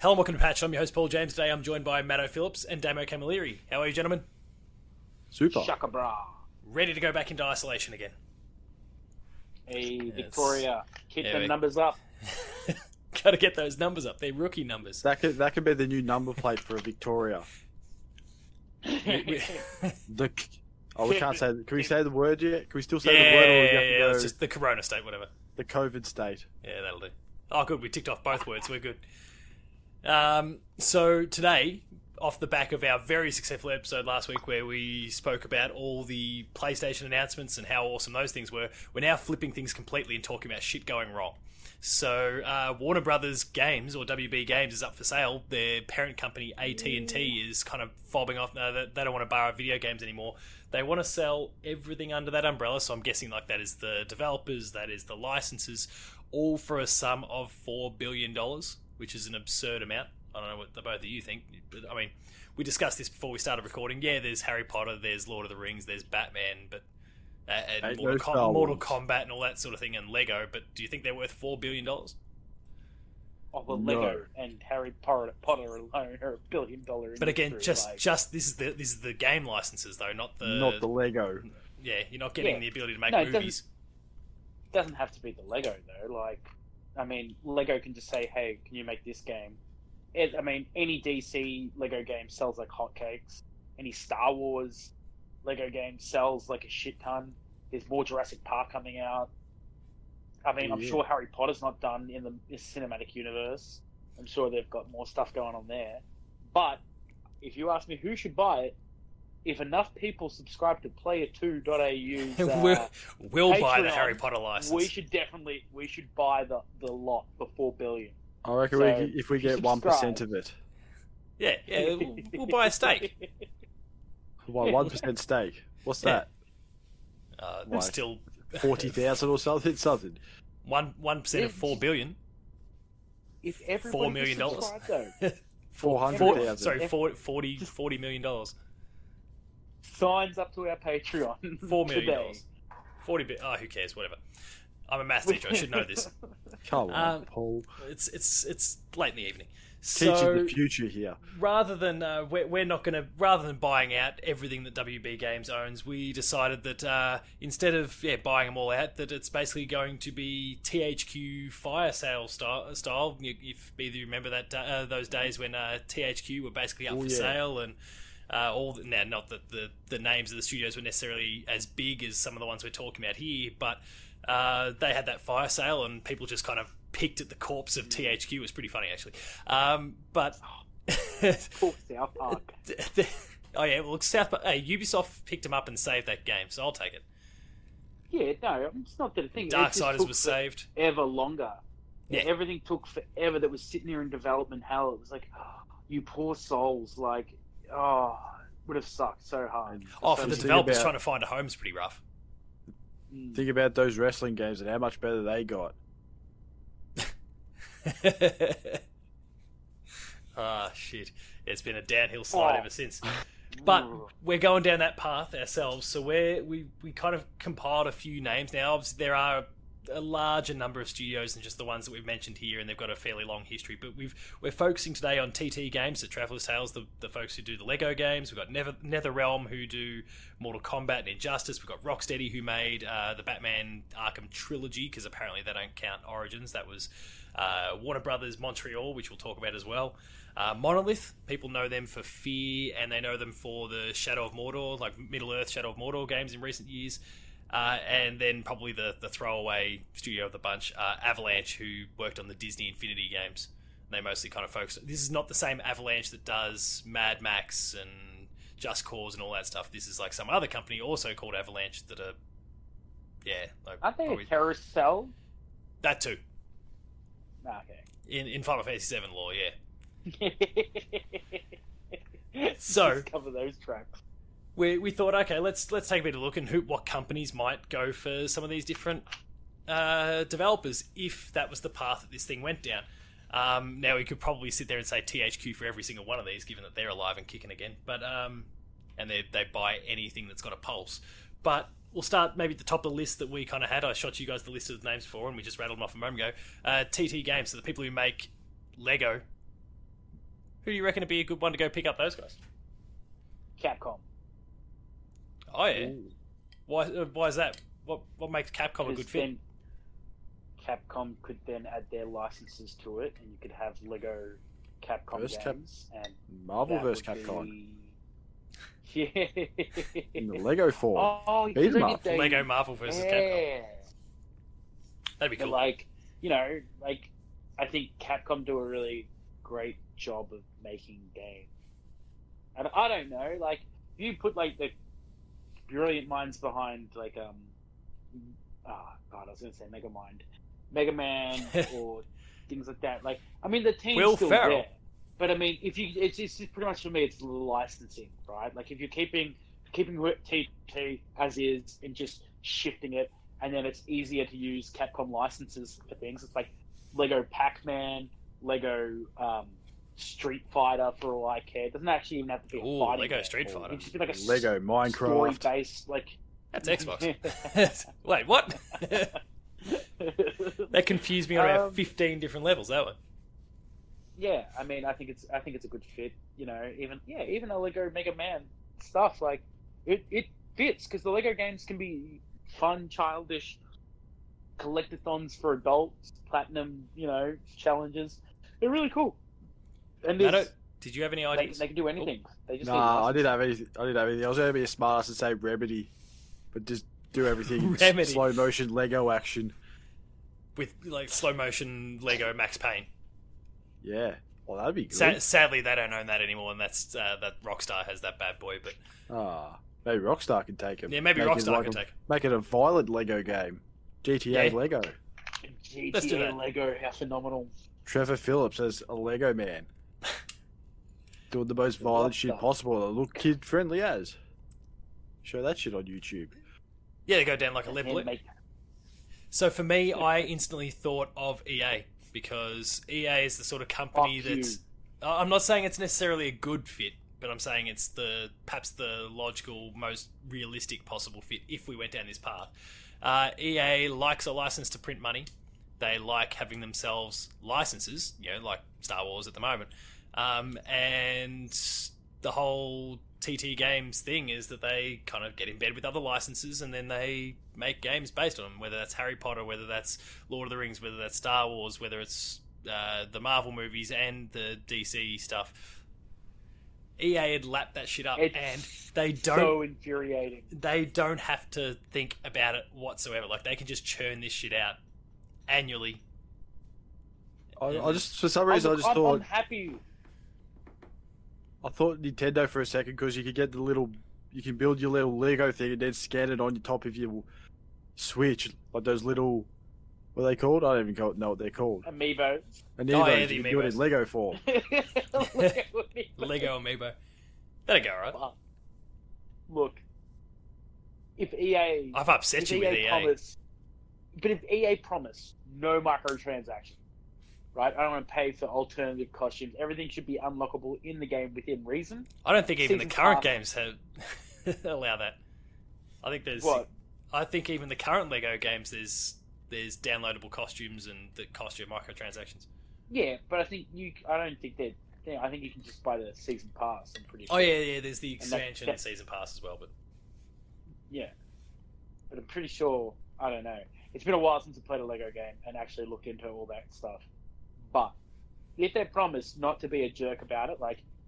Hello and welcome to Patch. I'm your host, Paul James. Today I'm joined by Maddo Phillips and Damo Camilleri. How are you, gentlemen? Super. Shaka bra. Ready to go back into isolation again. Hey, yes. Victoria, keep the numbers up. Got to get those numbers up. They're rookie numbers. That could be the new number plate for a Victoria. We can't say... Can we say the word yet? Can we still say the word? Or it's just the corona state, whatever. The COVID state. Yeah, that'll do. Oh, good. We ticked off both words. We're good. So today, off the back of our very successful episode last week where we spoke about all the PlayStation announcements and how awesome those things were, we're now flipping things completely and talking about shit going wrong. So Warner Brothers Games, or WB Games, is up for sale. Their parent company AT&T is kind of fobbing off. They don't want to borrow video games anymore. They want to sell everything under that umbrella, so I'm guessing like that is the developers, that is the licenses, all for a sum of $4 billion. Which is an absurd amount. I don't know what the both of you think, but I mean, we discussed this before we started recording. Yeah, there's Harry Potter, there's Lord of the Rings, there's Batman, but and Mortal Kombat and all that sort of thing, and Lego. But do you think they're worth $4 billion? Oh, well, no. Lego and Harry Potter alone are $1 billion. But again, just this is the game licenses though, not the Lego. Yeah, you're not getting the ability to make movies. It doesn't have to be the Lego though, like. I mean, Lego can just say, hey, can you make this game? Any DC Lego game sells like hotcakes. Any Star Wars Lego game sells like a shit ton. There's more Jurassic Park coming out. I mean, I'm sure Harry Potter's not done in the cinematic universe. I'm sure they've got more stuff going on there. But if you ask me who should buy it, if enough people subscribe to player2.au's we'll Patreon, buy the Harry Potter license. We should buy the lot for $4 billion. I reckon if we get 1% of it. Yeah, we'll buy a steak. Why 1% steak? What's that? Like still 40,000 or something. 1% of $4 billion. If everyone $4 million, though, 400,000. Sorry, $40 million. Signs up to our Patreon. $4 million. Who cares? Whatever. I'm a maths teacher. I should know this. Come on, Paul. It's late in the evening. Teaching the future here. Rather than rather than buying out everything that WB Games owns, we decided that instead of buying them all out, that it's basically going to be THQ fire sale style. If either you remember that those days when THQ were basically up for sale and. Not that the names of the studios were necessarily as big as some of the ones we're talking about here, but they had that fire sale and people just kind of picked at the corpse of THQ. It was pretty funny, actually. But... Poor South Park. South Park... Hey, Ubisoft picked them up and saved that game, so I'll take it. Yeah, no, it's not that a thing. Darksiders was saved. Ever longer. Yeah. Everything took forever that was sitting there in development hell. It was like, you poor souls, like... Oh, would have sucked so hard. Oh, for the developers trying to find a home is pretty rough. Think about those wrestling games and how much better they got. Shit. It's been a downhill slide ever since. But we're going down that path ourselves, so we kind of compiled a few names. Now, obviously, there are a larger number of studios than just the ones that we've mentioned here, and they've got a fairly long history, but we're focusing today on TT Games, the Traveller's Tales, the folks who do the Lego games. We've got NetherRealm, who do Mortal Kombat and Injustice. We've got Rocksteady, who made the Batman Arkham trilogy, because apparently they don't count Origins. That was Warner Brothers Montreal, which we'll talk about as well. Monolith, people know them for Fear, and they know them for the Shadow of Mordor, like Middle-earth Shadow of Mordor games in recent years. And then probably the throwaway studio of the bunch, Avalanche, who worked on the Disney Infinity games. They mostly kind of focus... This is not the same Avalanche that does Mad Max and Just Cause and all that stuff. This is like some other company also called Avalanche that are... Yeah. Like aren't they a terrorist cell? That too. Okay. In Final Fantasy VII lore, yeah. So... Just cover those tracks. We thought, okay, let's take a bit of a look and what companies might go for some of these different developers if that was the path that this thing went down. Now, we could probably sit there and say THQ for every single one of these, given that they're alive and kicking again, but and they buy anything that's got a pulse. But we'll start maybe at the top of the list that we kind of had. I shot you guys the list of the names before, and we just rattled them off a moment ago. TT Games, so the people who make Lego, Who do you reckon would be a good one to go pick up those guys? Capcom. Oh, yeah. Ooh. Why is that? What makes Capcom a good fit? Capcom could then add their licenses to it, and you could have Lego Capcom versus games. And Marvel vs. Capcom. Yeah. In the Lego form. Oh, Lego Marvel vs. Capcom. That'd be cool. But I think Capcom do a really great job of making games. And I don't know, if you put, the brilliant minds behind, I was going to say Mega Man, or things like that. The team's Will still Ferrell. There. But, it's pretty much, for me, it's licensing, right? If you're keeping TT as is and just shifting it, and then it's easier to use Capcom licenses for things. It's like Lego Pac-Man, Lego Street Fighter for all I care. It doesn't actually even have to be a fighting. Lego Street Fighter. It's just be a Lego Minecraft. Story-based, That's Xbox. Wait, what? That confused me on about 15 different levels, that one. Yeah, I think it's a good fit. Even the Lego Mega Man stuff, it fits because the Lego games can be fun, childish collectathons for adults, platinum, challenges. They're really cool. And did you have any ideas? They can do anything. They just I didn't have anything. I was going to be a smartass and say Remedy, but just do everything slow motion Lego action with slow motion Lego Max Payne. Yeah, well that'd be good. Sadly, they don't own that anymore, and that's that Rockstar has that bad boy. But maybe Rockstar can take him. Yeah, maybe Rockstar can take him. Make it a violent Lego game. GTA Lego. GTA Let's do that. Lego, how phenomenal! Trevor Phillips as a Lego man, doing the most violent shit possible, that look kid friendly as. Show that shit on YouTube. Yeah, they go down like a lead balloon. So for me, I instantly thought of EA, because EA is the sort of company that's... I'm not saying it's necessarily a good fit, but I'm saying it's perhaps the logical, most realistic possible fit if we went down this path. EA likes a license to print money. They like having themselves licenses, like Star Wars at the moment. And the whole TT Games thing is that they kind of get in bed with other licenses and then they make games based on them, whether that's Harry Potter, whether that's Lord of the Rings, whether that's Star Wars, whether it's the Marvel movies and the DC stuff. EA had lapped that shit up, and they don't... so infuriating. They don't have to think about it whatsoever. They can just churn this shit out annually. I just thought... I'm happy... I thought Nintendo for a second, because you could get you can build your little Lego thing and then scan it on your top of your Switch, those little, what are they called? I don't even know what they're called. Amiibo. Amiibo. You can do it in Lego form. Lego Amiibo. That'd go right. But look, if EA, I've upset you with EA. But if EA promise no microtransactions. Right, I don't want to pay for alternative costumes. Everything should be unlockable in the game within reason. I don't think even the current games allow that. I think there's. What? I think even the current Lego games, there's downloadable costumes and that cost you microtransactions. Yeah, but I don't think that. I think you can just buy the season pass. I'm pretty sure. Oh yeah. There's the expansion and season pass as well, but. Yeah, but I'm pretty sure. I don't know. It's been a while since I played a Lego game and actually looked into all that stuff. But if they promise not to be a jerk about it,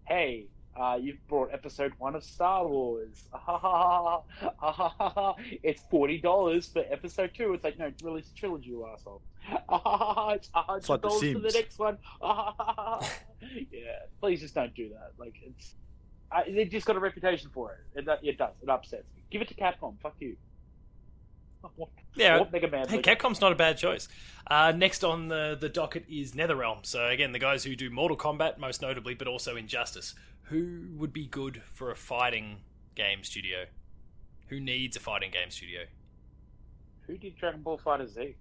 hey, you've brought episode 1 of Star Wars. It's $40 for episode 2. It's no, it's really trilogy, you asshole. It's $100 for the next one. Yeah, please just don't do that. They've just got a reputation for it. It does. It upsets me. Give it to Capcom. Fuck you. Yeah, Capcom's not a bad choice. Next on the docket is NetherRealm. So again, the guys who do Mortal Kombat, most notably, but also Injustice. Who would be good for a fighting game studio? Who needs a fighting game studio? Who did Dragon Ball FighterZ?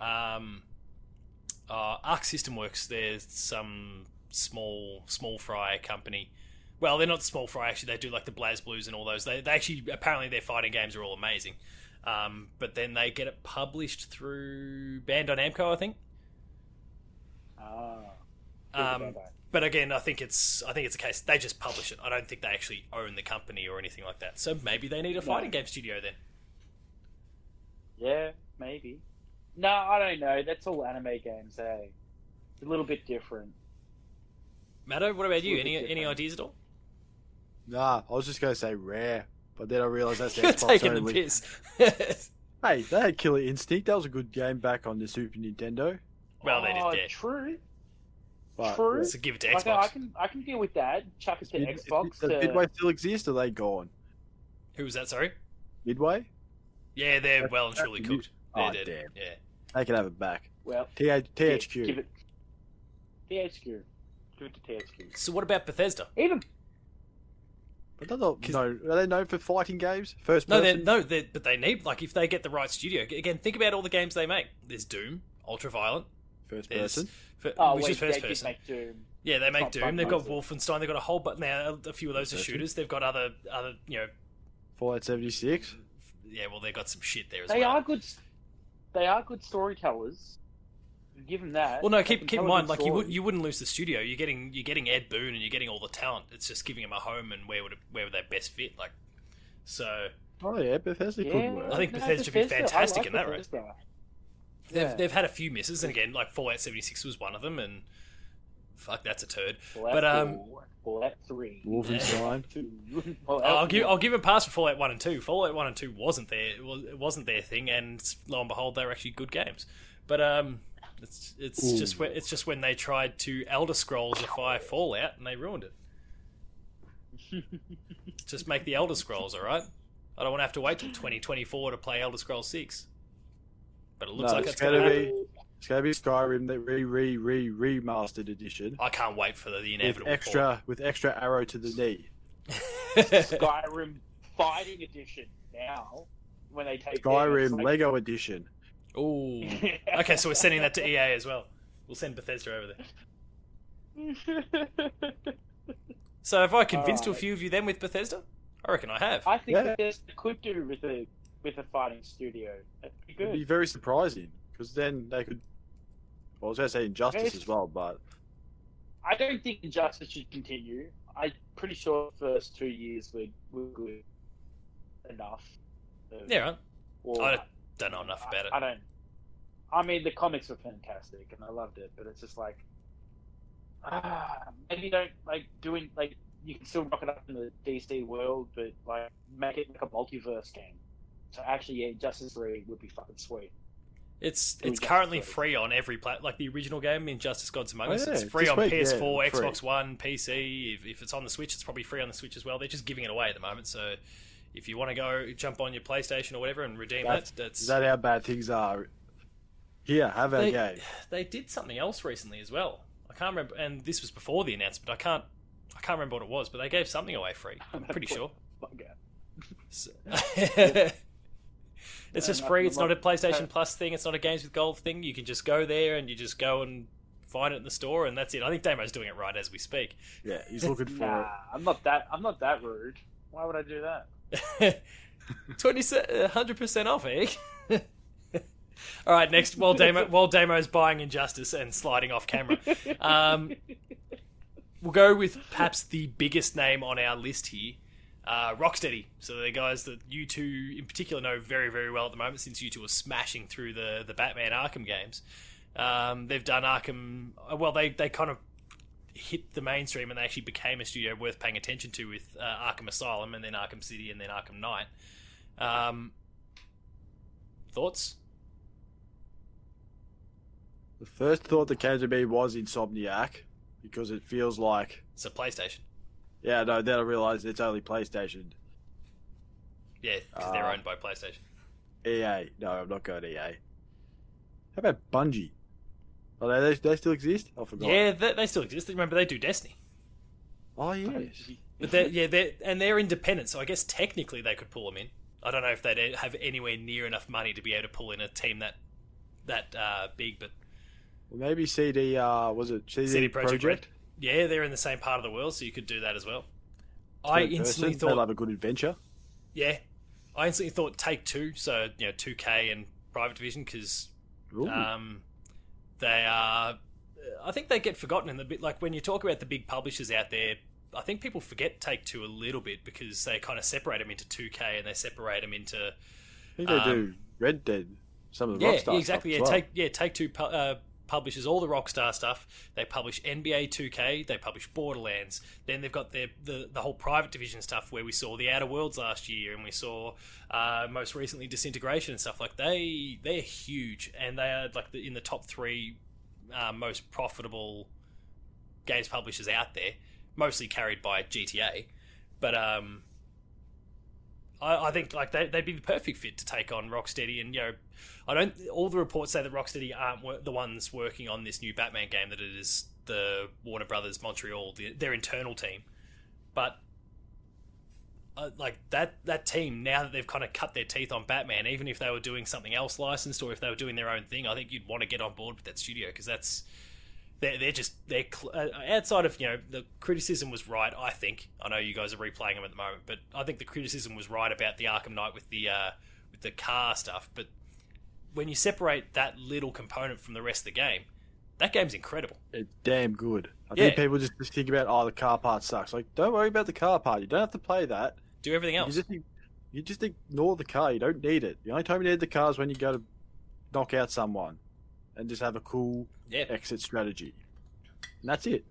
Arc System Works. There's some small fry company. Well, they're not small fry actually. They do the BlazBlues and all those. They actually apparently their fighting games are all amazing. But then they get it published through Bandai Namco, I think. But again, I think it's a case they just publish it. I don't think they actually own the company or anything like that. So maybe they need a fighting game studio then. Yeah, maybe. No, I don't know. That's all anime games, hey. It's a little bit different. Maddo, what about you? Any ideas at all? Nah, I was just going to say Rare, but then I realised that's the Xbox only. You're taking the piss. Hey, they had Killer Instinct. That was a good game back on the Super Nintendo. Well, they did that. True. But, true. So give it to Xbox. I can deal with that. Chuck it to Xbox. Does Midway still exist, or are they gone? Who was that, sorry? Midway? Yeah, they're well and truly cooked. Oh, they're dead. Damn. Yeah. They can have it back. Well, THQ. Give it. THQ. Good to THQ. So what about Bethesda? Even... But they're not, are they known for fighting games? First person? No, but they need... Like, if they get the right studio... Again, think about all the games they make. There's Doom, Ultraviolent. First person? Is first person. They did make Doom. Yeah, they make Doom. They've got Wolfenstein. They've got a whole... But now, a few of those are shooters. They've got other, you know... Fallout 76? Yeah, well, they've got some shit there as well. They are good storytellers. Give them that. Well, no, keep in mind, like, you wouldn't lose the studio. You're getting Ed Boon and you're getting all the talent. It's just giving them a home and where would they best fit? Like, so. Oh yeah, Bethesda could work. I think Bethesda should be fantastic in that race. They've had a few misses, and again, like Fallout 76 was one of them, and fuck, that's a turd. Fallout but 4, Fallout 3, Wolfenstein 2. I'll give a pass for Fallout 1 and 2. Fallout 1 and 2 wasn't there. It wasn't their thing, and lo and behold, they were actually good games. But It's just when they tried to Elder Scrolls Defy Fallout and they ruined it. Just make the Elder Scrolls, alright? I don't want to have to wait till 2024 to play Elder Scrolls 6. But it looks like it's going to happen. It's going to be Skyrim, the remastered edition. I can't wait for the inevitable with extra arrow to the knee. Skyrim Fighting Edition now. When they take Skyrim Lego Edition. Oh, okay. So we're sending that to EA as well. We'll send Bethesda over there. So have I convinced a few of you then with Bethesda? I reckon I have. I think Bethesda could do with a fighting studio. That'd be good. It'd be very surprising because then they could. Well, I was going to say Injustice as well, but I don't think Injustice should continue. I'm pretty sure the first 2 years were good enough. Yeah, right. Don't know enough about it. I don't. I mean, the comics were fantastic, and I loved it. But it's just like, maybe don't like doing like you can still rock it up in the DC world, but like make it like a multiverse game. So actually, yeah, Injustice 3 would be fucking sweet. It's currently free on every like the original game, Injustice: Gods Among Us. It's free on PS4, Xbox One, PC. If it's on the Switch, it's probably free on the Switch as well. They're just giving it away at the moment, so. If you want to go jump on your PlayStation or whatever and redeem that's... Is that how bad things are? Yeah, have our game. They did something else recently as well. I can't remember, and this was before the announcement. I can't remember what it was, but they gave something away free. I'm pretty sure. So, it's just free. It's not a PlayStation Plus thing. It's not a Games with Gold thing. You can just go there and you just go and find it in the store, and that's it. I think Damo's doing it right as we speak. Yeah, he's looking for it. I'm not that rude. Why would I do that? 100% off, eh? All right, next while Damo's buying Injustice and sliding off camera, we'll go with perhaps the biggest name on our list here, Rocksteady. So they're guys that you two in particular know very, very well at the moment, since you two are smashing through the Batman Arkham games. They've done Arkham. Well, they kind of hit the mainstream and they actually became a studio worth paying attention to with Arkham Asylum and then Arkham City and then Arkham Knight. Thoughts? The first thought that came to me was Insomniac because it feels like... It's a PlayStation. Yeah, no, then I realised it's only PlayStation. Yeah, because they're owned by PlayStation. EA. No, I'm not going to EA. How about Bungie? Oh, they still exist? I forgot. Yeah, they still exist. Remember, they do Destiny. Oh, yes. But they're independent, so I guess technically they could pull them in. I don't know if they'd have anywhere near enough money to be able to pull in a team that big, but... Well, maybe CD Projekt Red? Yeah, they're in the same part of the world, so you could do that as well. They'll have a good adventure. Yeah. I instantly thought Take-Two, so, you know, 2K and Private Division, because... They are I think they get forgotten in the bit, like when you talk about the big publishers out there, I think people forget Take-Two a little bit because they kind of separate them into 2K and they separate them into... I think they do Red Dead, some of the Rockstar stuff. Take-Two publishes all the Rockstar stuff. They publish NBA 2K, they publish Borderlands. Then they've got their the whole Private Division stuff where we saw The Outer Worlds last year and we saw most recently Disintegration and stuff. Like they're huge and they are like in the top three most profitable games publishers out there, mostly carried by GTA. But I think like they'd be the perfect fit to take on Rocksteady, and you know, all the reports say that Rocksteady aren't the ones working on this new Batman game; that it is the Warner Brothers Montreal, their internal team. But like that team, now that they've kind of cut their teeth on Batman, even if they were doing something else licensed or if they were doing their own thing, I think you'd want to get on board with that studio because that's they're outside of, you know, the criticism was right. I think, I know you guys are replaying them at the moment, but I think the criticism was right about the Arkham Knight with the car stuff. But when you separate that little component from the rest of the game, that game's incredible. It's damn good. I think people just think about, oh, the car part sucks. Like, don't worry about the car part. You don't have to play that. Do everything else. You just ignore the car. You don't need it. The only time you need the car is when you go to knock out someone. And just have a cool exit strategy. And that's it.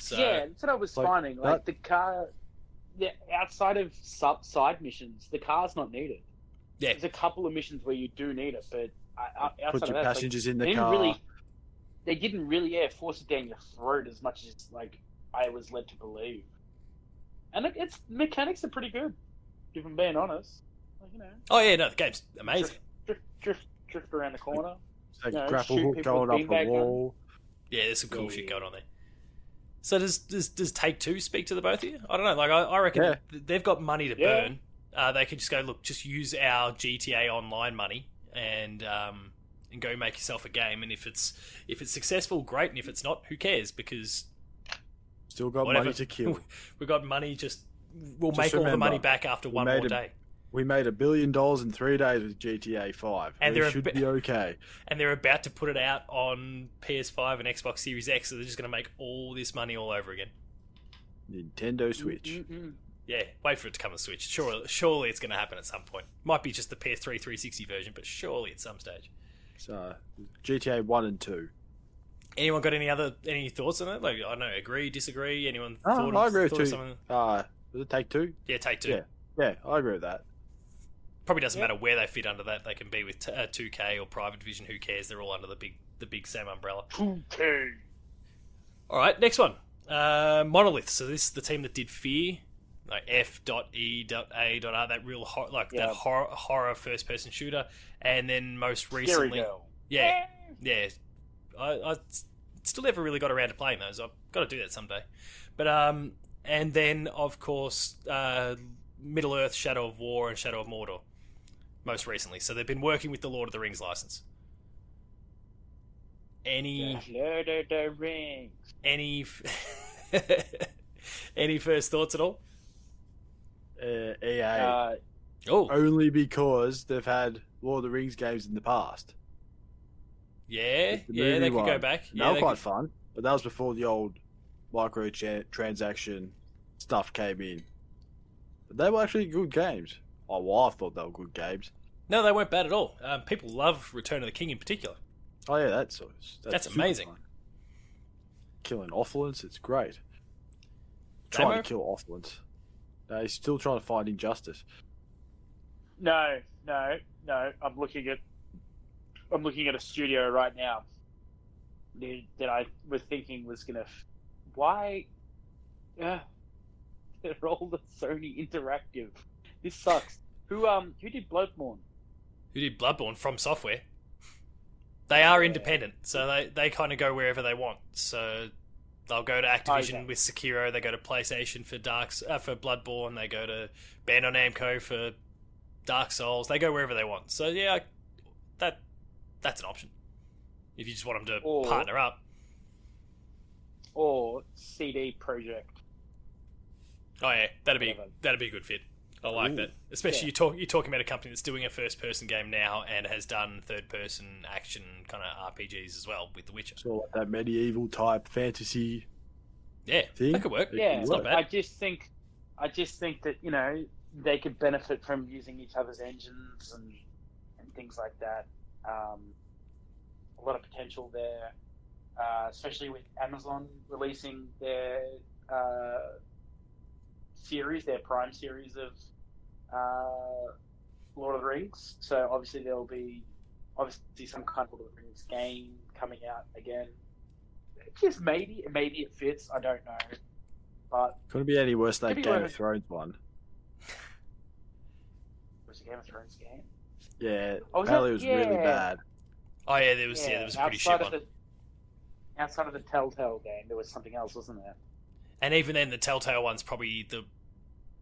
So, yeah, that's what I was finding. Like, the car... Yeah, outside of side missions, the car's not needed. Yeah. There's a couple of missions where you do need it, but outside of that... Put your passengers in the car. They didn't really, force it down your throat as much as, like, I was led to believe. And its mechanics are pretty good, if I'm being honest. Like, you know... Oh, yeah, no, the game's amazing. Drift around the corner... Like, no, grapple hook going up the wall. Yeah, there's some cool shit going on there. So does Take-Two speak to the both of you? I don't know. Like I reckon they've got money to burn. They could just go, look, just use our GTA Online money and go make yourself a game. And if it's successful, great. And if it's not, who cares? Because still got money to kill. We got money. We'll make all the money back after one more day. We made $1 billion in 3 days with GTA 5. And they should be okay. And they're about to put it out on PS5 and Xbox Series X, so they're just going to make all this money all over again. Nintendo Switch. Mm-mm. Yeah, wait for it to come on Switch. Surely it's going to happen at some point. Might be just the PS3 360 version, but surely at some stage. So, GTA 1 and 2. Anyone got any thoughts on it? Like, I don't know, agree, disagree? Anyone thought I agree with something? Was it Take-Two? Yeah, Take-Two. Yeah, I agree with that. Probably doesn't matter where they fit under that. They can be with 2K or Private Division. Who cares? They're all under the big same umbrella. 2K. All right, next one. Monolith. So this is the team that did Fear, like F.E.A.R. That real that horror first person shooter, and then most recently, I still never really got around to playing those. I've got to do that someday. But and then of course Middle Earth, Shadow of War, and Shadow of Mordor. Most recently, so they've been working with the Lord of the Rings license. Lord of the Rings. Any first thoughts at all? EA. Only because they've had Lord of the Rings games in the past. Yeah, they could go back. They were quite fun, but that was before the old microtransaction stuff came in. But they were actually good games. Oh, well, I thought they were good games. No, they weren't bad at all. People love Return of the King in particular. Oh, yeah, that's amazing. Fun. Killing Offlands, it's great. Trying to kill Offlands. No, he's still trying to find Injustice. No. I'm looking at a studio right now that I was thinking was going to... Why? They're all the Sony Interactive. This sucks. Who did Bloodborne? Who did Bloodborne from Software? They are independent, so they kind of go wherever they want. So they'll go to Activision with Sekiro, they go to PlayStation for Bloodborne, they go to Bandai Namco for Dark Souls. They go wherever they want. So yeah, that's an option if you just want them to partner up. Or CD Projekt. Oh yeah, that'd be a good fit. I like that. Especially you're talking about a company that's doing a first-person game now and has done third-person action kind of RPGs as well with The Witcher. So like that medieval-type fantasy thing. That could work. Yeah, it's not bad. I just think that, you know, they could benefit from using each other's engines and things like that. A lot of potential there, especially with Amazon releasing their series, their Prime series of Lord of the Rings. So obviously there'll be some kind of Lord of the Rings game coming out again. Just maybe it fits. I don't know, but couldn't be any worse than that Game of Thrones one. Was a Game of Thrones game? Yeah, apparently it was really bad. Oh yeah, there was a pretty shit one. Outside of the Telltale game, there was something else, wasn't there? And even then, the Telltale one's probably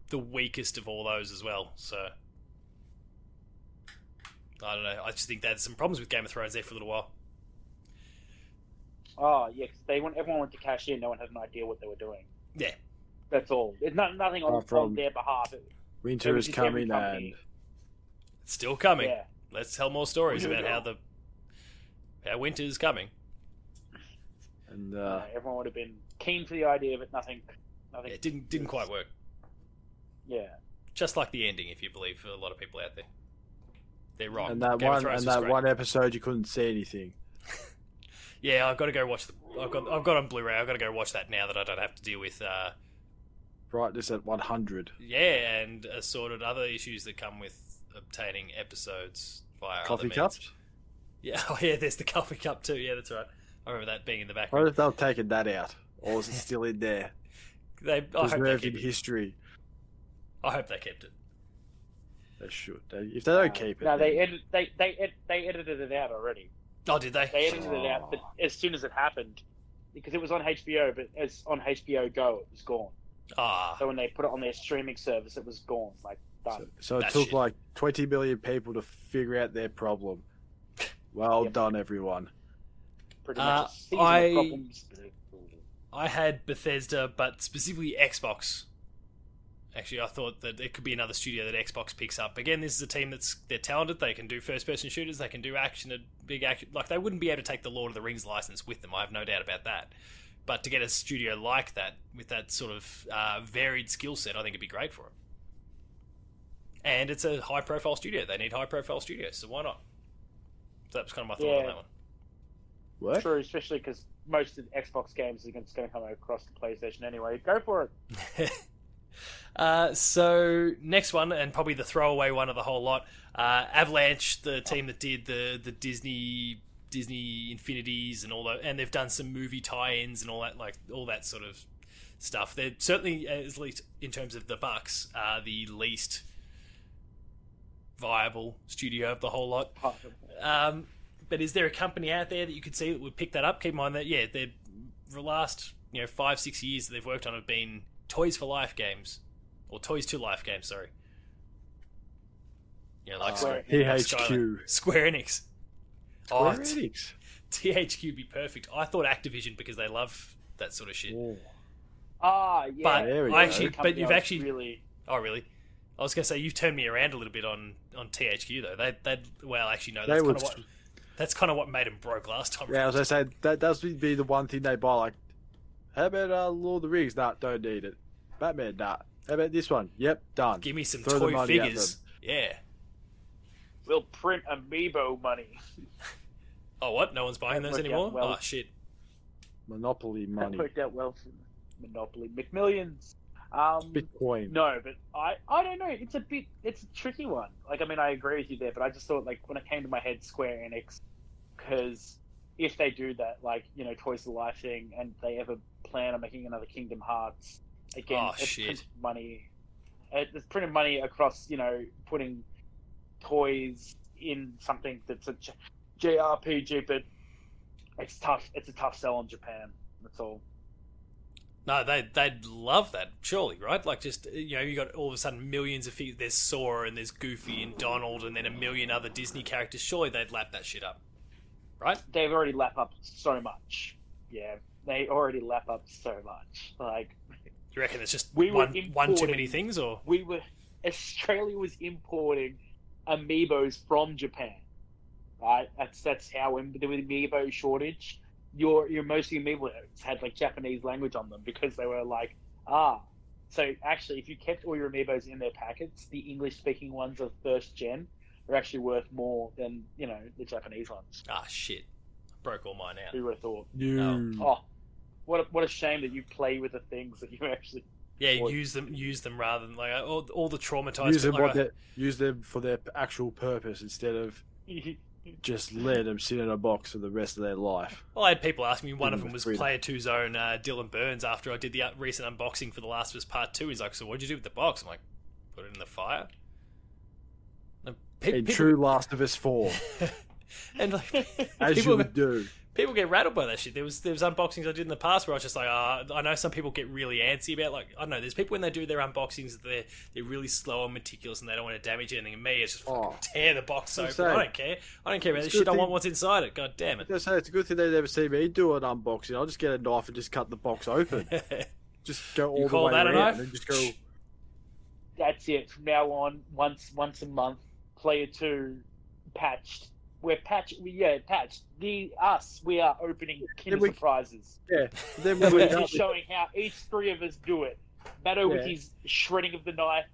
the weakest of all those as well. So I don't know. I just think they had some problems with Game of Thrones there for a little while. Oh yeah, because everyone went to cash in. No one had an idea what they were doing. Yeah, that's all. There's nothing on their behalf. Winter is coming, and it's still coming. Yeah. Let's tell more stories about how winter is coming. And everyone would have been keen for the idea, but nothing. Yeah, it didn't quite work. Yeah, just like the ending, if you believe, for a lot of people out there, they're wrong. And that one episode, you couldn't see anything. Yeah, I've got to go watch I've got on Blu-ray. I've got to go watch that now that I don't have to deal with brightness at 100. Yeah, and assorted other issues that come with obtaining episodes via coffee cups. Yeah, oh yeah, there's the coffee cup too. Yeah, that's right. I remember that being in the background. What if they've taken that out, or is it still in there? I hope they kept it. They should. If they don't keep it, they edited it out already. Oh, did they? They edited it out, but as soon as it happened, because it was on HBO, but as on HBO Go, it was gone. Ah. So when they put it on their streaming service, it was gone. Like done. So it took like 20 million people to figure out their problem. Well done, everyone. Pretty much. I had Bethesda, but specifically Xbox. Actually, I thought that it could be another studio that Xbox picks up. Again, this is a team they're talented. They can do first-person shooters. They can do big action. Like, they wouldn't be able to take the Lord of the Rings license with them. I have no doubt about that. But to get a studio like that, with that sort of varied skill set, I think it'd be great for them. And it's a high-profile studio. They need high-profile studios, so why not? So that was kind of my thought on that one. What? True, especially because most of the Xbox games are just going to come across the PlayStation anyway. Go for it. So next one, and probably the throwaway one of the whole lot, Avalanche, the team that did the Disney Infinities and all that, and they've done some movie tie-ins and all that, like all that sort of stuff. They're certainly, at least in terms of the bucks, the least viable studio of the whole lot. But is there a company out there that you could see that would pick that up? Keep in mind that the last 5-6 years that they've worked on have been Toys to Life games, sorry. Yeah, like THQ. Square Enix. Enix. THQ be perfect. I thought Activision because they love that sort of shit. Yeah. But there we go. Oh, really? I was going to say, you've turned me around a little bit on THQ, though. That's kind of what made them broke last time. Yeah, as I said, that does be the one thing they buy, like, how about Lord of the Rings? Nah, don't need it. Batman, nah. How about this one? Yep, done. Give me some toy figures. Yeah. We'll print Amiibo money. Oh, what? No one's buying those anymore? Well. Oh, shit. Monopoly money. That worked out well for Monopoly. McMillions. Bitcoin. No, but I don't know. It's a tricky one. Like, I mean, I agree with you there, but I just thought, like, when it came to my head, Square Enix, because if they do that, like, Toys of Life thing, and they ever plan on making another Kingdom Hearts, again, it's printing money across, putting toys in something that's a JRPG, but it's tough. It's a tough sell in Japan. That's all. No, they'd love that, surely, right? Like, just, you got all of a sudden millions of figures. There's Sora, and there's Goofy, and Donald, and then a million other Disney characters. Surely they'd lap that shit up, right? They've already lap up so much. Yeah, they already lap up so much. Like, you reckon it's just one too many things, or? We were Australia was importing Amiibos from Japan, right? That's how, with the Amiibo shortage, your most of the Amiibos had like Japanese language on them, because they were like, so actually, if you kept all your Amiibos in their packets, the English-speaking ones of first gen are actually worth more than, you know, the Japanese ones. Ah, shit. I broke all mine out. Who would have thought? No. Oh, what a shame that you play with the things that you actually... Yeah, use them rather than, like, all the traumatized... Use them for their actual purpose instead of... just let them sit in a box for the rest of their life. Well, I had people ask me, one of them was Player 2's own Dylan Burns, after I did the recent unboxing for The Last of Us Part 2. He's like, so what'd you do with the box? I'm like, put it in the fire. True Last of Us 4. And like, as you would do. People get rattled by that shit. There was unboxings I did in the past where I was just like, I know some people get really antsy about, like, I don't know, there's people when they do their unboxings, they're really slow and meticulous and they don't want to damage anything. And me, it's just fucking tear the box open. I don't care about this shit. I want what's inside it. God damn it. It's a good thing they never see me do an unboxing. I'll just get a knife and just cut the box open. Just go all the way around and then just go. That's it. From now on, once a month, Player 2 patched. We're patched. We are opening Kinder Surprises. Yeah. Then we're just showing how each three of us do it. Maddo with his shredding of the knife,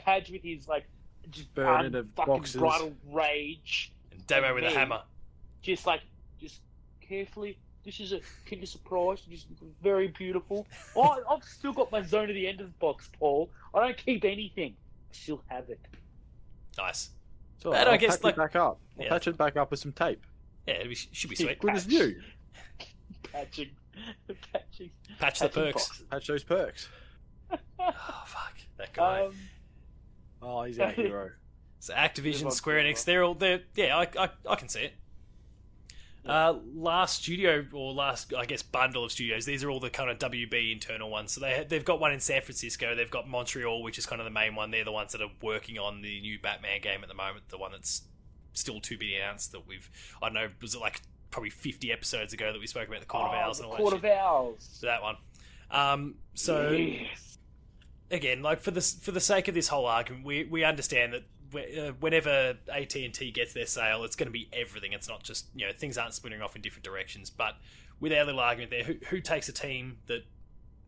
Padge with his, like, just burning of boxes, bridal rage, and Damo with a hammer. Just carefully. This is a Kinder Surprise. Just very beautiful. Oh, I've still got my Zone of the Enders box, Paul. I don't keep anything. I still have it. Nice. So I guess patch it back up. I'll patch it back up with some tape. Yeah, it should be sweet. Good as new. Patch the perks. Boxes. Patch those perks. Oh, fuck. That guy. He's our hero. So Activision, Square Enix, they're all there. Yeah, I can see it. Yeah. Last bundle of studios. These are all the kind of WB internal ones. So they've got one in San Francisco. They've got Montreal, which is kind of the main one. They're the ones that are working on the new Batman game at the moment. The one that's still to be announced. That I don't know, was it like probably 50 episodes ago that we spoke about the Court of Owls and all that shit. Court of Owls. So that one. So yes. Again, like for the sake of this whole argument, we understand that. Whenever AT&T gets their sale, it's going to be everything. It's not just, you know, things aren't splintering off in different directions. But with our little argument there, who takes a team that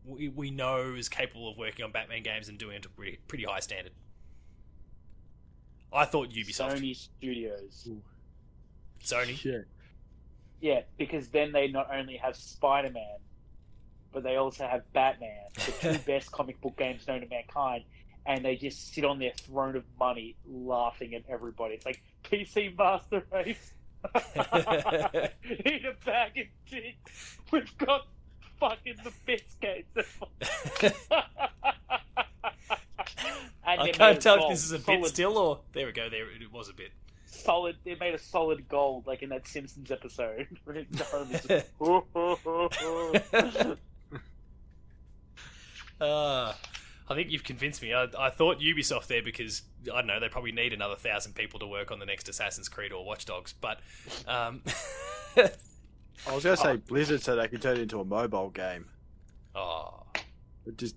we know is capable of working on Batman games and doing it to pretty high standard? I thought Ubisoft. Sony Studios. Ooh. Sony? Shit. Yeah, because then they not only have Spider-Man, but they also have Batman, the two best comic book games known to mankind. And they just sit on their throne of money laughing at everybody. It's like, PC Master Race. Eat a bag of dicks. We've got fucking the best games. I can't tell if this is a bit still or... There we go, there it was a bit. Solid. They made a solid gold, like in that Simpsons episode. I think you've convinced me. I thought Ubisoft there because, I don't know, they probably need another 1,000 people to work on the next Assassin's Creed or Watch Dogs, but... I was going to say Blizzard so they can turn it into a mobile game. Oh. It just...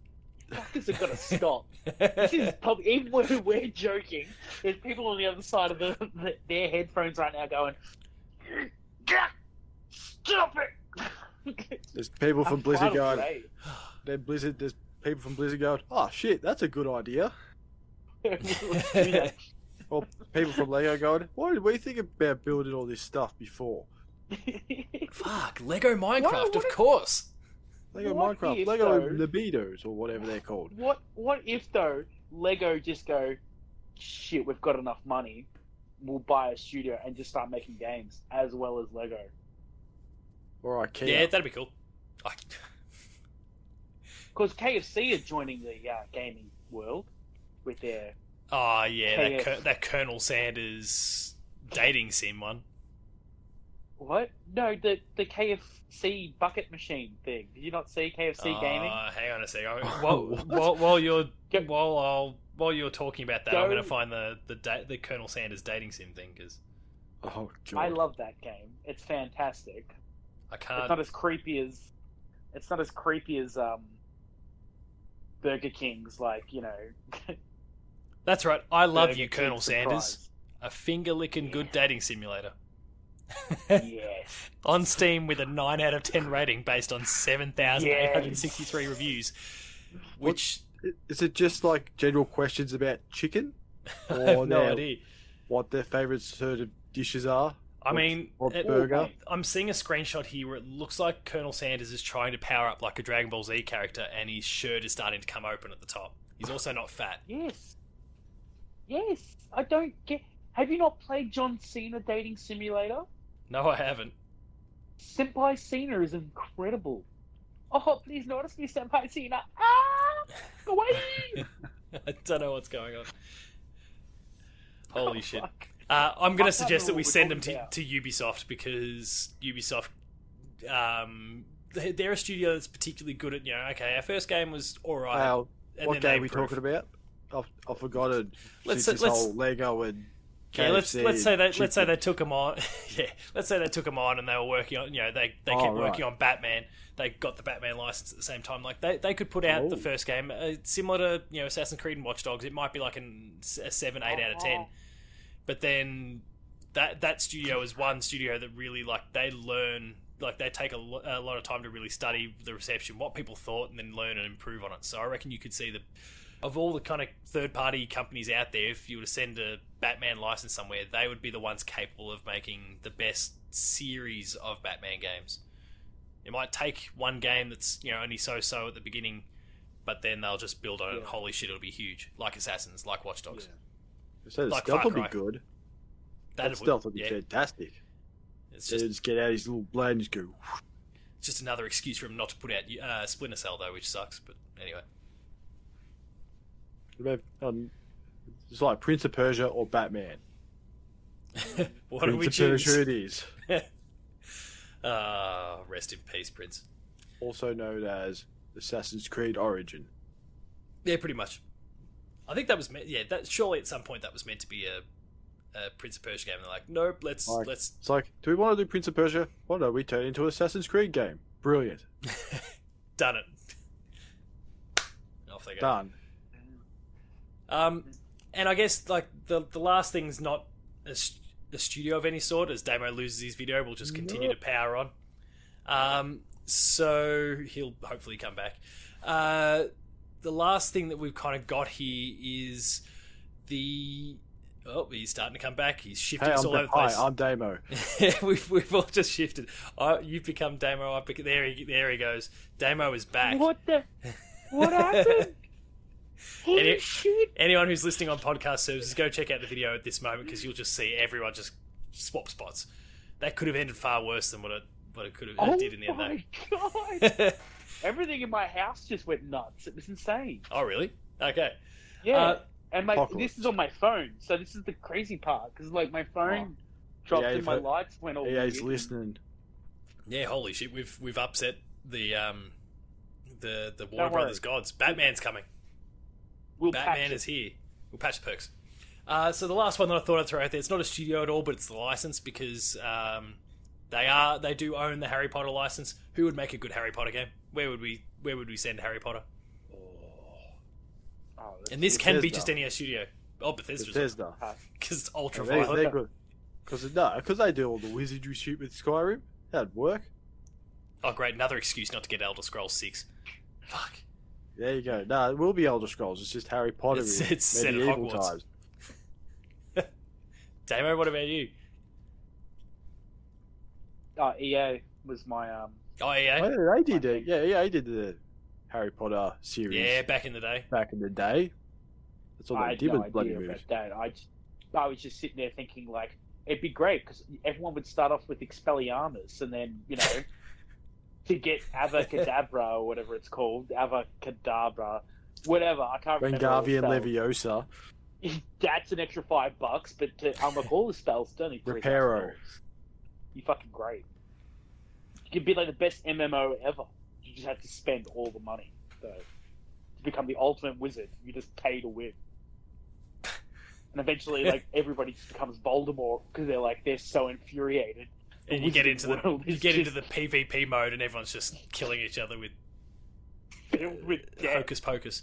Fuckers have got to stop. This is probably... Even when we're joking, there's people on the other side of their headphones right now going, stop it! There's people from Blizzard going... People from Blizzard going, oh shit, that's a good idea. Or people from Lego going, why did we think about building all this stuff before? Fuck, Lego Minecraft, of course. Lego Minecraft, Lego Libidos, or whatever they're called. What if, though, Lego just go, shit, we've got enough money, we'll buy a studio and just start making games, as well as Lego. Or IKEA. Yeah, that'd be cool. Because KFC are joining the gaming world with their... Oh, yeah, that Colonel Sanders dating sim one. What? No, the KFC bucket machine thing. Did you not see KFC gaming? Hang on a sec. While you're talking about that, I'm going to find the Colonel Sanders dating sim thing. Cause... Oh, God. I love that game. It's fantastic. I can't... It's not as creepy as... Burger King's, like, you know, That's right. I love you, Colonel Sanders. A finger-licking good dating simulator. Yes. On Steam with a 9 out of 10 rating based on 7,863 reviews. Which... Is it just like general questions about chicken? Or I have no idea. What their favourite sort of dishes are? I mean, I'm seeing a screenshot here where it looks like Colonel Sanders is trying to power up like a Dragon Ball Z character and his shirt is starting to come open at the top. He's also not fat. Yes. Yes. I don't get... Have you not played John Cena Dating Simulator? No, I haven't. Senpai Cena is incredible. Oh, please notice me, Senpai Cena. Ah! Away! I don't know what's going on. Holy shit. Fuck. I'm going to suggest that we send them to Ubisoft, because Ubisoft, they're a studio that's particularly good at, our first game was alright. What game are we talking about? I've forgotten. Let's whole Lego and KFC. Yeah, let's say they took them on. Yeah, let's say they took them on and they were working on. They kept working on Batman. They got the Batman license at the same time. Like they could put out the first game similar to Assassin's Creed and Watch Dogs. It might be like a 7, 8 out of 10. But then that studio is one studio that really, they learn, they take a lot of time to really study the reception, what people thought, and then learn and improve on it. So I reckon you could see that of all the kind of third-party companies out there, if you were to send a Batman license somewhere, they would be the ones capable of making the best series of Batman games. It might take one game that's, only so-so at the beginning, but then they'll just build on it. Holy shit, it'll be huge. Like Assassins, like Watch Dogs. Yeah. So the stealth would be good. That stealth would be fantastic. It's just get out his little blade and just go. It's just another excuse for him not to put out Splinter Cell, though, which sucks. But anyway, it's like Prince of Persia or Batman. What do we choose? Prince of Persia it is. Rest in peace, Prince. Also known as Assassin's Creed Origin. Yeah, pretty much. I think that was surely at some point that was meant to be a Prince of Persia game. And they're like, nope, let's. It's like, do we want to do Prince of Persia? Why don't we turn it into an Assassin's Creed game? Brilliant. Done it. Off they go. Done. And I guess the last thing's not a studio of any sort. As Damo loses his video, we'll just continue to power on. So he'll hopefully come back. The last thing that we've kind of got here is he's starting to come back. He's shifting us all over the place. Hi, I'm Damo. we've all just shifted. You've become Damo. There he goes. Damo is back. What happened? Holy shit. Anyone who's listening on podcast services, go check out the video at this moment, because you'll just see everyone just swap spots. That could have ended far worse than what it could have did in the end. Oh my god. Everything in my house just went nuts. It was insane. Oh, really? Okay. Yeah. And this is on my phone, so this is the crazy part, because my phone dropped and my lights went all weird. Yeah, he's listening. Yeah, holy shit, we've upset the Warner Brothers gods. Batman's coming. Batman is here. We'll patch the perks. So the last one that I thought I'd throw out there, it's not a studio at all, but it's the license, because they do own the Harry Potter license. Who would make a good Harry Potter game? Where would we send Harry Potter? And this Bethesda. Can be just any studio. Oh, Bethesda. Because it's ultra-violent. Because they do all the wizardry shit with Skyrim. That'd work. Oh, great. Another excuse not to get Elder Scrolls 6. Fuck. There you go. No, it will be Elder Scrolls. It's just Harry Potter. It's set at Hogwarts. Damo, what about you? EA was my... EA? They did it. Yeah, EA did the Harry Potter series. Yeah, back in the day. That's all they did with bloody movies. I was just sitting there thinking, it'd be great, because everyone would start off with Expelliarmus, and then, to get Avacadabra, or whatever it's called, I can't remember. Wingardium Leviosa. That's an extra $5, but I'm like, all the spells don't need Reparo. You're fucking great. You could be the best MMO ever. You just have to spend all the money. So, to become the ultimate wizard, you just pay to win. And eventually, everybody just becomes Voldemort, because they're so infuriated. And you get into the PvP mode, and everyone's just killing each other with hocus pocus.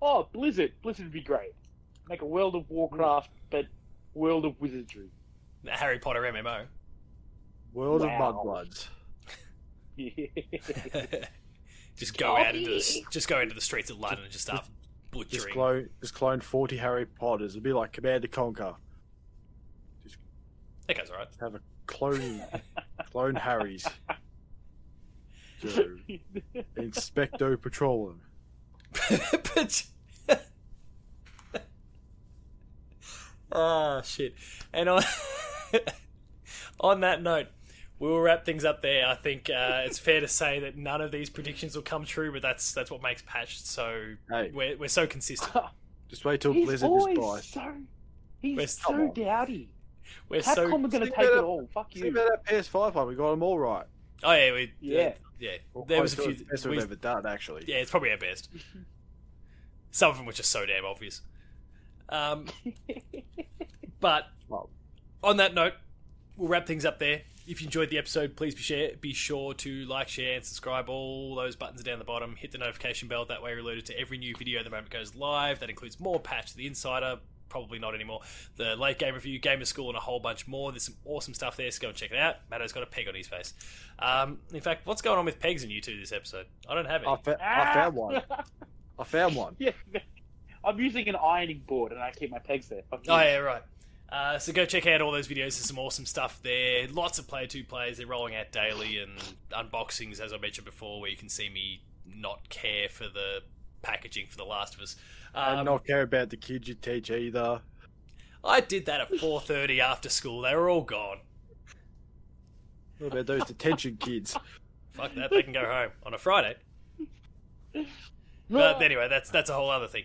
Oh, Blizzard would be great. Make a World of Warcraft, but World of Wizardry. The Harry Potter MMO. World of Mudbloods. Yeah. Just go into the streets of London and just start butchering. Just clone 40 Harry Potters. It'd be like Command and Conquer. That goes alright. Have a clone Harrys. Inspecto Patrolum. Oh, shit. And on that note, we'll wrap things up there. I think it's fair to say that none of these predictions will come true, but that's what makes Patch so... Hey. We're so consistent. Just wait till Blizzard is by. He's so dowdy. Capcom are going to take it all. Fuck you. See about that PS5 one. We got them all right. Oh, yeah. There was a few... Best we've ever done, actually. Yeah, it's probably our best. Some of them were just so damn obvious. But on that note, we'll wrap things up there. If you enjoyed the episode, please be sure to like, share, and subscribe. All those buttons are down the bottom. Hit the notification bell. That way you're alerted to every new video the moment it goes live. That includes more Patch, The Insider, probably not anymore, the Late Game Review, Gamer School, and a whole bunch more. There's some awesome stuff there, so go and check it out. Maddo's got a peg on his face. In fact, what's going on with pegs in you two this episode? I don't have it. I found one. Yeah. I'm using an ironing board and I keep my pegs there. Oh, yeah, right. So go check out all those videos. There's some awesome stuff there. Lots of Player 2 plays. They're rolling out daily and unboxings, as I mentioned before, where you can see me not care for the packaging for The Last of Us. And not care about the kids you teach either. I did that at 4:30 after school. They were all gone. What about those detention kids? Fuck that. They can go home on a Friday. But anyway, that's a whole other thing.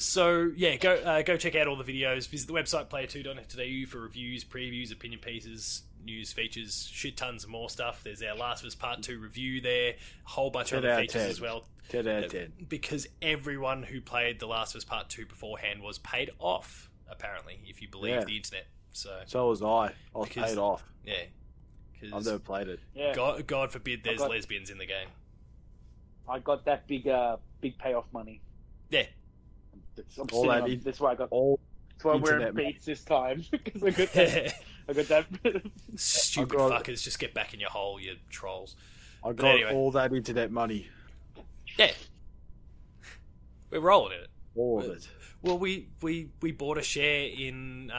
So yeah, go check out all the videos. Visit the website player2.net.au for reviews, previews, opinion pieces, news, features, shit tons of more stuff. There's our Last of Us Part 2 review there, a whole bunch of other features as well. 10 out of 10. Because everyone who played The Last of Us Part 2 beforehand was paid off, apparently, if you believe the internet. So was I. I was paid off. Yeah. I've never played it. Yeah. God forbid there's lesbians in the game. I got that big payoff money. Yeah. That's why I got all. That's why I'm wearing Beats this time, because I got that. I got that. Stupid fuckers, just get back in your hole, you trolls. I got all that internet money. Yeah. We're rolling in it. All of it. Well, we bought a share in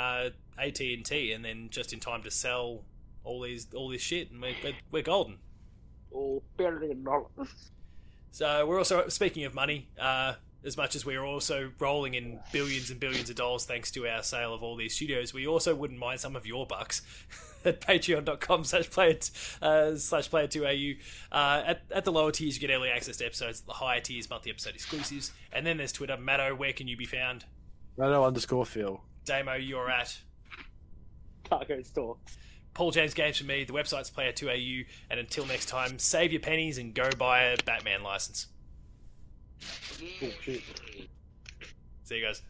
AT&T, and then just in time to sell all this shit, and we're golden. $1 billion. So we're also, speaking of money, as much as we're also rolling in billions and billions of dollars thanks to our sale of all these studios, we also wouldn't mind some of your bucks at patreon.com/player2au. At the lower tiers, you get early access to episodes. The higher tiers, monthly episode exclusives. And then there's Twitter. Maddo, where can you be found? Maddo_Phil. Damo, you're at? Cargo Store. Paul James Games for me. The website's player2au. And until next time, save your pennies and go buy a Batman license. See you guys.